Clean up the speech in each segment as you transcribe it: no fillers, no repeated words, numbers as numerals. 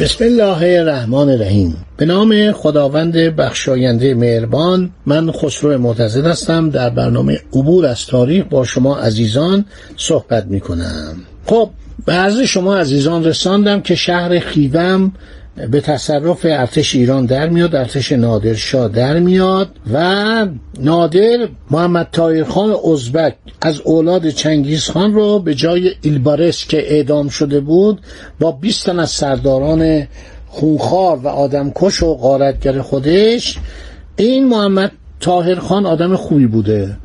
بسم الله الرحمن الرحیم. به نام خداوند بخشاینده مهربان. من خسرو مرتضی هستم، در برنامه عبور از تاریخ با شما عزیزان صحبت می کنم. خب به عرض شما عزیزان رساندم که شهر خیوه به تصرف ارتش ایران در میاد، ارتش نادر شاه در میاد و نادر محمد طاهر خان ازبک از اولاد چنگیزخان رو به جای ایلبارس که اعدام شده بود با 20 تن از سرداران خونخوار و آدمکش و غارتگر خودش، این محمد طاهر خان آدم خوبی بوده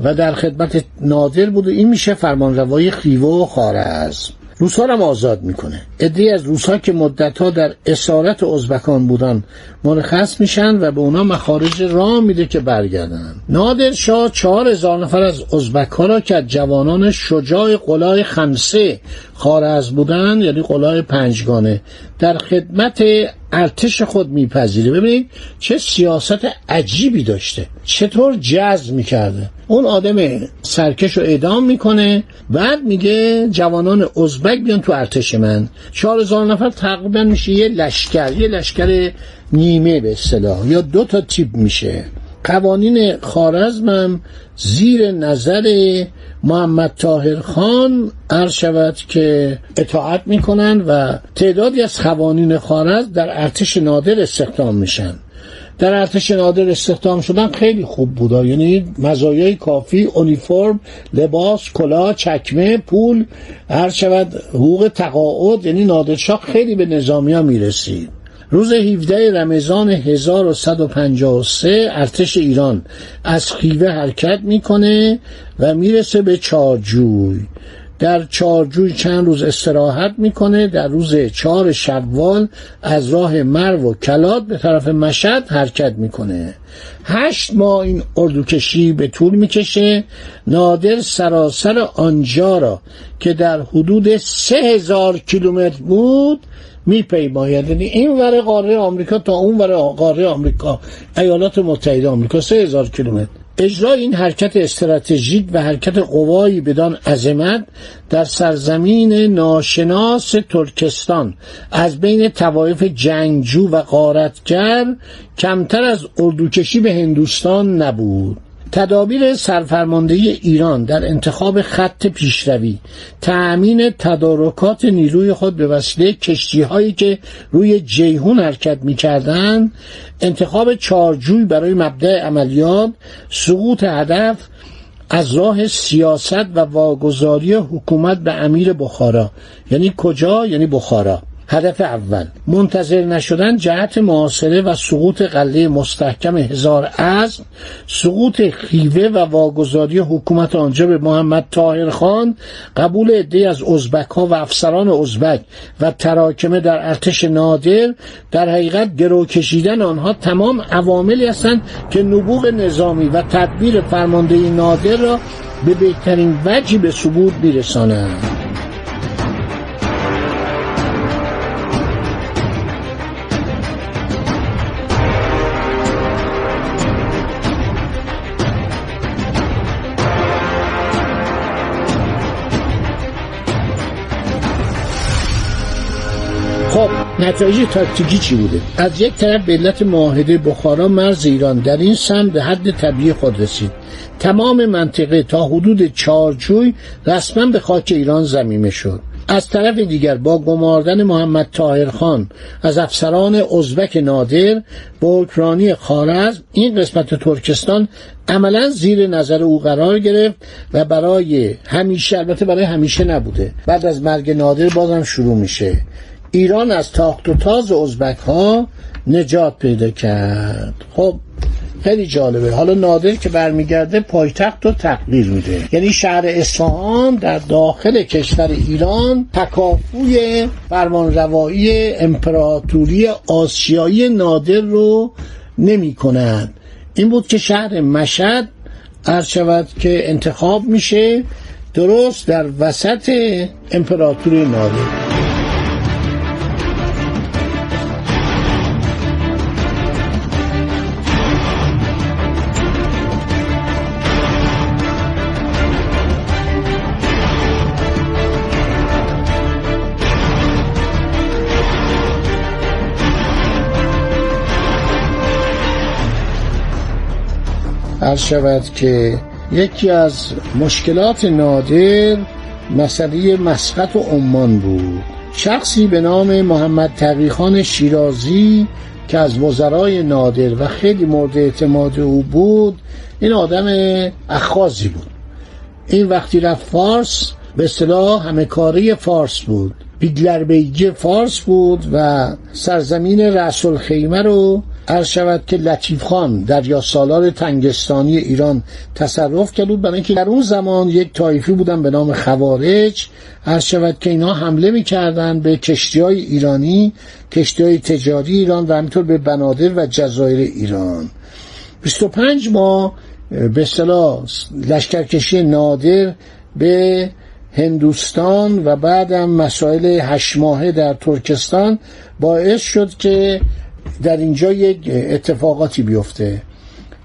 و در خدمت نادر بوده، این میشه فرمانروای خیوه و خارزم. روس‌ها را آزاد میکنه. عده‌ای از روس‌ها که مدت‌ها در اسارت ازبکان بودن مرخص میشن و به اونا مخارج راه میده که برگردن. نادر شاه 4000 نفر از ازبک‌ها را که جوانان شجاع قلاع خمسه خارزم بودن، یعنی قلاع پنجگانه، در خدمت ارتش خود میپذیره. ببینید چه سیاست عجیبی داشته، چطور جذب میکرده. اون آدم سرکش رو اعدام میکنه، بعد میگه جوانان ازبک بیان تو ارتش من. 4000 نفر تقریبا میشه یه لشکر نیمه به اصطلاح، یا دو تا تیپ میشه. قوانین خارزمم زیر نظر محمد طاهر خان عرض شود که اطاعت میکنن و تعدادی از قوانین خارزم در ارتش نادر استخدام میشن. در ارتش نادر استخدام شدن خیلی خوب بودا، یعنی مزایای کافی، اونیفرم، لباس، کلاه، چکمه، پول، عرض شود حقوق تقاعد، یعنی نادرشاه خیلی به نظامیا میرسید. روز 17 رمضان 1153 ارتش ایران از خیوه حرکت میکنه و میرسه به چارجوی. در چارجوی چند روز استراحت میکنه. در روز 4 شوال از راه مرو و کلات به طرف مشهد حرکت میکنه. 8 ماه این اردوکشی به طول میکشه. نادر سراسر آنجا را که در حدود 3000 کیلومتر بود میپیماید، یعنی این ور قاره آمریکا تا اون ور قاره آمریکا، ایالات متحده آمریکا، 3000 کیلومتر. اجرای این حرکت استراتژیک و حرکت قوایی بدان عظمت در سرزمین ناشناس ترکستان از بین طوایف جنگجو و غارتگر کمتر از اردوکشی به هندوستان نبود. تدابیر سرفرماندهی ایران در انتخاب خط پیشروی، تأمین تدارکات نیروی خود به وسیله کشتی‌هایی که روی جیهون حرکت می‌کردند، انتخاب چارجوی برای مبدأ عملیات، سقوط هدف از راه سیاست و واگذاری حکومت به امیر بخارا، یعنی کجا؟ یعنی بخارا. هدف اول، منتظر نشدن جهت محاصره و سقوط قلعه مستحکم هزار اسب، سقوط خیوه و واگذاری حکومت آنجا به محمد طاهر خان، قبول عده‌ای از ازبک‌ها و افسران ازبک و تراکمه در ارتش نادر. در حقیقت گرو کشیدن آنها تمام عواملی هستند که نبوغ نظامی و تدبیر فرماندهی نادر را به بهترین وجه به ثبوت می‌رسانند. نتایج تاکتیکی چی بوده؟ از یک طرف به علت معاهده بخارا مرز ایران در این سمت به حد طبیعی خود رسید. تمام منطقه تا حدود چارچوی رسما به خاک ایران ضمیمه شد. از طرف دیگر با گماردن محمد طاهر خان از افسران ازبک نادر به حکمرانی خارزم، این قسمت ترکستان عملا زیر نظر او قرار گرفت و برای همیشه، البته برای همیشه نبوده، بعد از مرگ نادر بازم شروع میشه. ایران از تاخت و تاز ازبک‌ها نجات پیدا کرد. خب خیلی جالبه. حالا نادر که برمیگرده پایتخت رو تغییر میده، یعنی شهر اصفهان در داخل کشور ایران تکافوی فرمانروایی امپراتوری آسیایی نادر رو نمی کنند. این بود که شهر مشهد عرض شود که انتخاب میشه درست در وسط امپراتوری نادر. عرض شود که یکی از مشکلات نادر مسئله مسقط و عمان بود. شخصی به نام محمد تقیخان شیرازی که از وزرای نادر و خیلی مورد اعتماد او بود، این آدم اخاذی بود. این وقتی رفت فارس به اصطلاح همکاری فارس بود، بیگلر بیگه فارس بود و سرزمین رأس الخیمه رو عرض شود که لطیف خان دریا سالار تنگستانی ایران تصرف کرد، برای اینکه در اون زمان یک طایفی بودن به نام خوارج، عرض شود که اینا حمله می‌کردن به کشتی‌های ایرانی، کشتی‌های تجاری ایران و همینطور به بنادر و جزایر ایران. 25 ماه به اصطلاح لشکرکشی نادر به هندوستان و بعدم مسائل 8 ماهه در ترکستان باعث شد که در اینجا یک اتفاقاتی بیفته.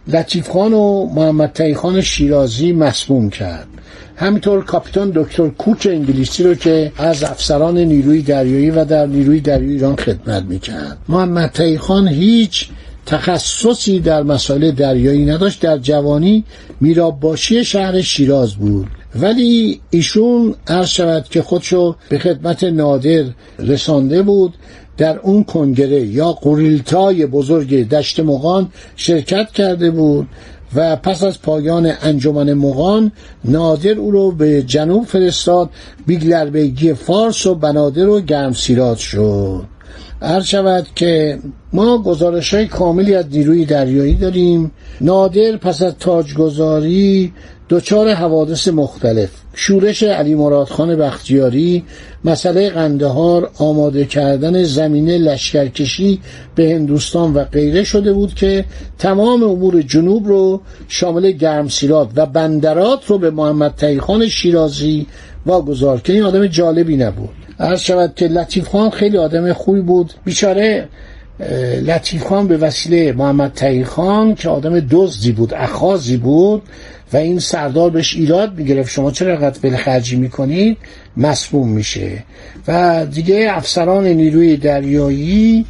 لطیف خان و محمد تقیخان شیرازی مسموم کرد، همینطور کاپیتان دکتر کوچ انگلیسی رو که از افسران نیروی دریایی و در نیروی دریایی ایران خدمت میکرد. محمد تقیخان هیچ تخصصی در مسائل دریایی نداشت، در جوانی میراب باشی شهر شیراز بود، ولی ایشون عرض شود که خودشو به خدمت نادر رسانده بود. در اون کنگره یا قریلتای بزرگ دشت مغان شرکت کرده بود و پس از پایان انجمن مغان نادر او رو به جنوب فرستاد. بیگلر بیگی فارس و بنادر و گرمسیرات شد. عرض شود که ما گزارش‌های کاملی از نیروی دریایی داریم. نادر پس از تاجگذاری دوچار حوادث مختلف، شورش علی مراد خان بختیاری، مسئله قندهار، آماده کردن زمینه لشکرکشی به هندوستان و غیره شده بود که تمام امور جنوب رو شامل گرمسیرات و بندرات رو به محمد تقیخان شیرازی واگذار که این آدم جالبی نبود. عرض شود که لطیف خان خیلی آدم خوبی بود. بیچاره لطیف خان به وسیله محمد تقیخان که آدم دزدی بود، اخاذی بود و این سردار بهش ایراد میگرفت، شما چرا قد بل خرجی میکنید، مسموم میشه و دیگه افسران نیروی دریایی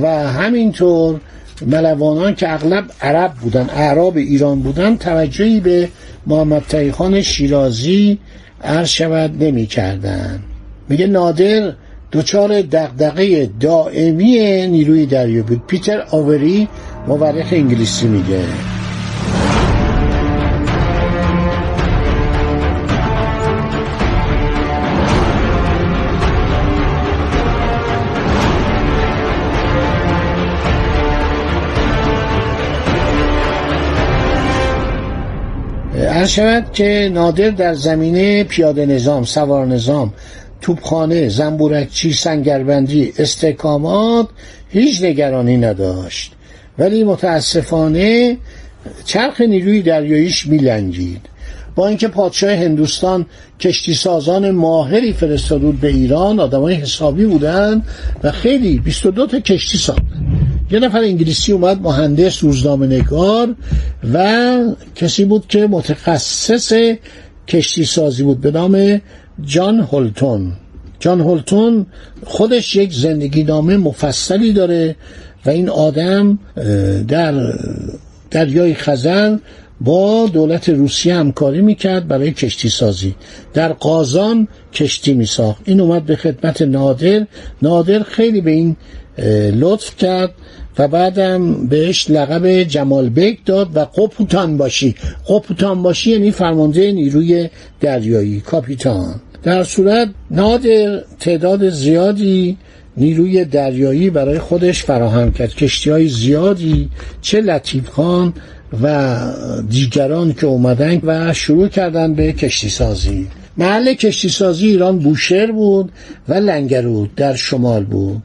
و همینطور ملوانان که اغلب عرب بودن، اعراب ایران بودن، توجهی به محمد تقیخان شیرازی عرض شود نمی کردن. میگه نادر دوچار دغدغه دائمی نیروی دریایی بود. پیتر آوری مورخ انگلیسی میگه عرض شود که نادر در زمینه پیاده نظام، سوار نظام، توپخانه، زنبورکچی، سنگربندی، استحکامات هیچ نگرانی نداشت، ولی متاسفانه چرخ نیروی دریاییش میلنگید. با اینکه پادشاه هندوستان کشتی سازان ماهری فرستاده بود به ایران، آدمای حسابی بودن و خیلی 22 تا کشتی ساختن. یه نفر انگلیسی اومد، مهندس، روزنامه‌نگار و کسی بود که متخصص کشتی سازی بود به نام جان هولتون. جان هولتون خودش یک زندگی نامه مفصلی داره و این آدم در دریای خزر با دولت روسیه همکاری میکرد برای کشتی سازی، در قازان کشتی میساخت. این اومد به خدمت نادر، نادر خیلی به این لطف کرد و بعدم بهش لقب جمال بیگ داد و قبطان باشی. قبطان باشی یعنی فرمانده نیروی دریایی، کاپیتان. در صورت نادر تعداد زیادی نیروی دریایی برای خودش فراهم کرد، کشتی های زیادی، چه لطیف خان و دیگران که اومدن و شروع کردن به کشتی سازی. محل کشتی سازی ایران بوشهر بود و لنگرود در شمال بود.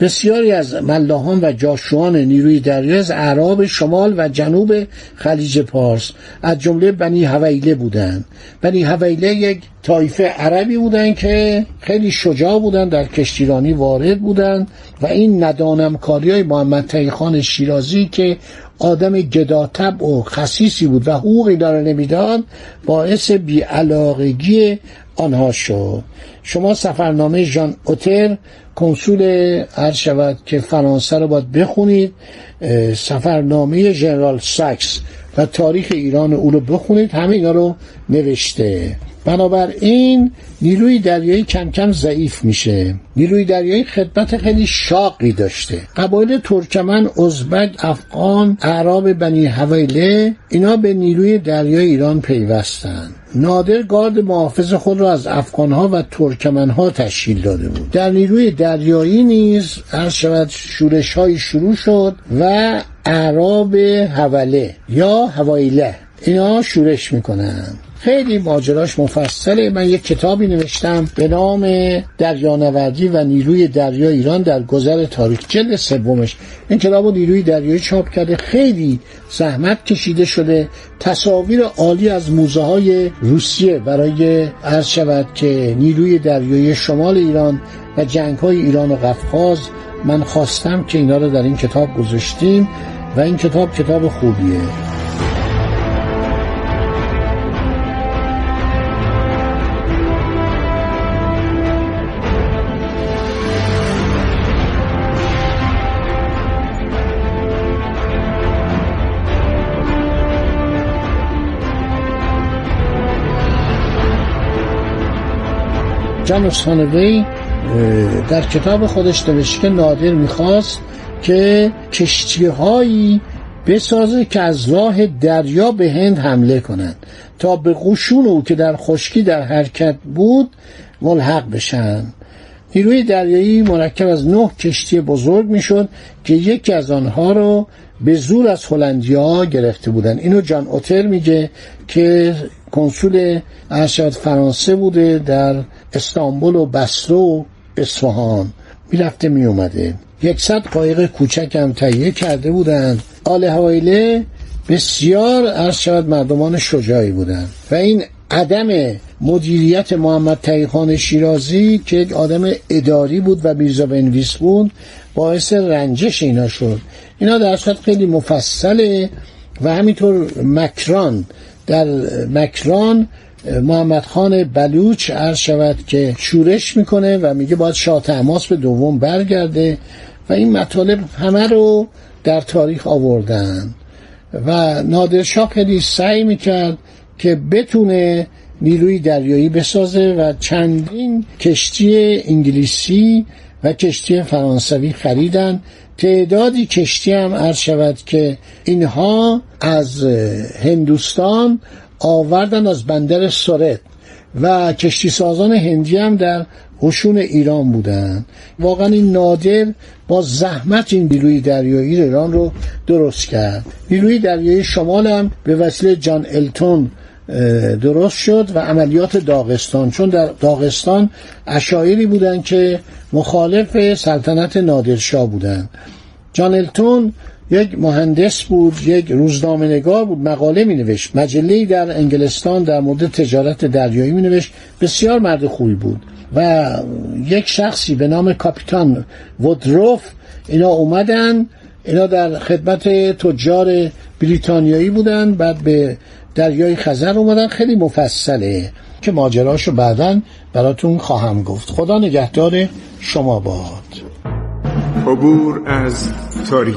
بسیاری از ملاحان و جاشوان نیروی دریایی از اعراب شمال و جنوب خلیج فارس از جمله بنی هویله بودند. بنی هویله یک طایفه عربی بودند که خیلی شجاع بودند، در کشتیرانی وارد بودند و این ندانمکاری‌های محمد تقیخان شیرازی که آدم گداطبع و خسیسی بود و حقوقی داره نمیداد باعث بی‌علاقگی آنها شد. شما سفرنامه ژان اوتر کنسول عرض شود که فرانسه رو باید بخونید، سفرنامه ژنرال ساکس و تاریخ ایران او رو بخونید، همه اینا رو نوشته. بنابراین نیروی دریایی کم کم ضعیف میشه. نیروی دریایی خدمت خیلی شاقی داشته. قبایل ترکمن، ازبک، افغان، اعراب بنی هویله اینا به نیروی دریایی ایران پیوستند. نادر گارد محافظ خود را از افغانها و ترکمنها تشکیل داده بود. در نیروی دریایی نیز عرض شود شورش‌هایی شروع شد و اعراب هویله یا هویله اینا شورش میکنن. خیلی ماجراش مفصله. من یک کتابی نوشتم به نام دریانوردی و نیروی دریای ایران در گذر تاریخ، جلد سومش. این کتابو نیروی دریایی چاپ کرده، خیلی زحمت کشیده شده. تصاویر عالی از موزه های روسیه برای عرض شود که نیروی دریایی شمال ایران و جنگ های ایران و قفقاز من خواستم که اینا رو در این کتاب گذاشتیم و این کتاب کتاب خوبیه. جان اوتر در کتاب خودش نوشته که نادر میخواست که کشتی‌هایی بسازه که از راه دریا به هند حمله کنند تا به قشون او که در خشکی در حرکت بود ملحق بشن. نیروی دریایی مرکب از 9 کشتی بزرگ میشد که یکی از آنها رو به زور از هلندی‌ها گرفته بودن. اینو جان اوتر میگه که کنسول ارشد فرانسه بوده در استانبول و بصره و اصفهان، میرفته می اومده. 100 قایق کوچک هم تهیه کرده بودند. آل هویله بسیار ارشد مردمان شجاعی بودند و این عدم مدیریت محمد تقیخان شیرازی که یک آدم اداری بود و میرزا بنویس بود باعث رنجش اینا شد. اینا در اصل خیلی مفصله. و همینطور مکران، در مکران محمد خان بلوچ عرض شود که شورش میکنه و میگه باید شاه تماس به دوم برگرده و این مطالب همه رو در تاریخ آوردن و نادر شاه خیلی سعی میکرد که بتونه نیروی دریایی بسازه و چندین کشتی انگلیسی و کشتی فرانسوی خریدن. تعدادی کشتی هم عرض شود که اینها از هندوستان آوردن، از بندر سورت، و کشتی سازان هندی هم در قشون ایران بودن. واقعا این نادر با زحمت این نیروی دریایی ایران رو درست کرد. نیروی دریایی شمال هم به وسیله جان هولتون درست شد و عملیات داغستان، چون در داغستان اشاعری بودند که مخالف سلطنت نادرشاه بودند. جان هولتون یک مهندس بود، یک روزنامه نگار بود، مقاله می نوشت، مجله‌ای در انگلستان در مورد تجارت دریایی می نوشت، بسیار مرد خوبی بود و یک شخصی به نام کاپیتان وودروف اینا اومدن. اینا در خدمت تجار بریتانیایی بودن، بعد به دریای خزر اومدن. خیلی مفصله که ماجراشو بعداً براتون خواهم گفت. خدا نگهدار شما باد. عبور از تاریخ.